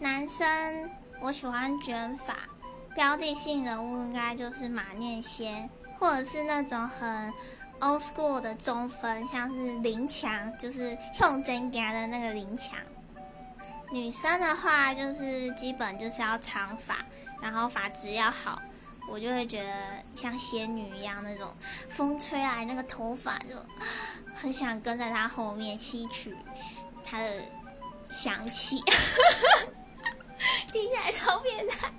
男生我喜欢卷发，标的性人物应该就是马念先，或者是那种很 old school 的中分，像是林强，就是用真假的那个林强。女生的话就是基本就是要长发，然后发质要好，我就会觉得像仙女一样，那种风吹来那个头发就很想跟在她后面吸取她的香气。听起来超变态。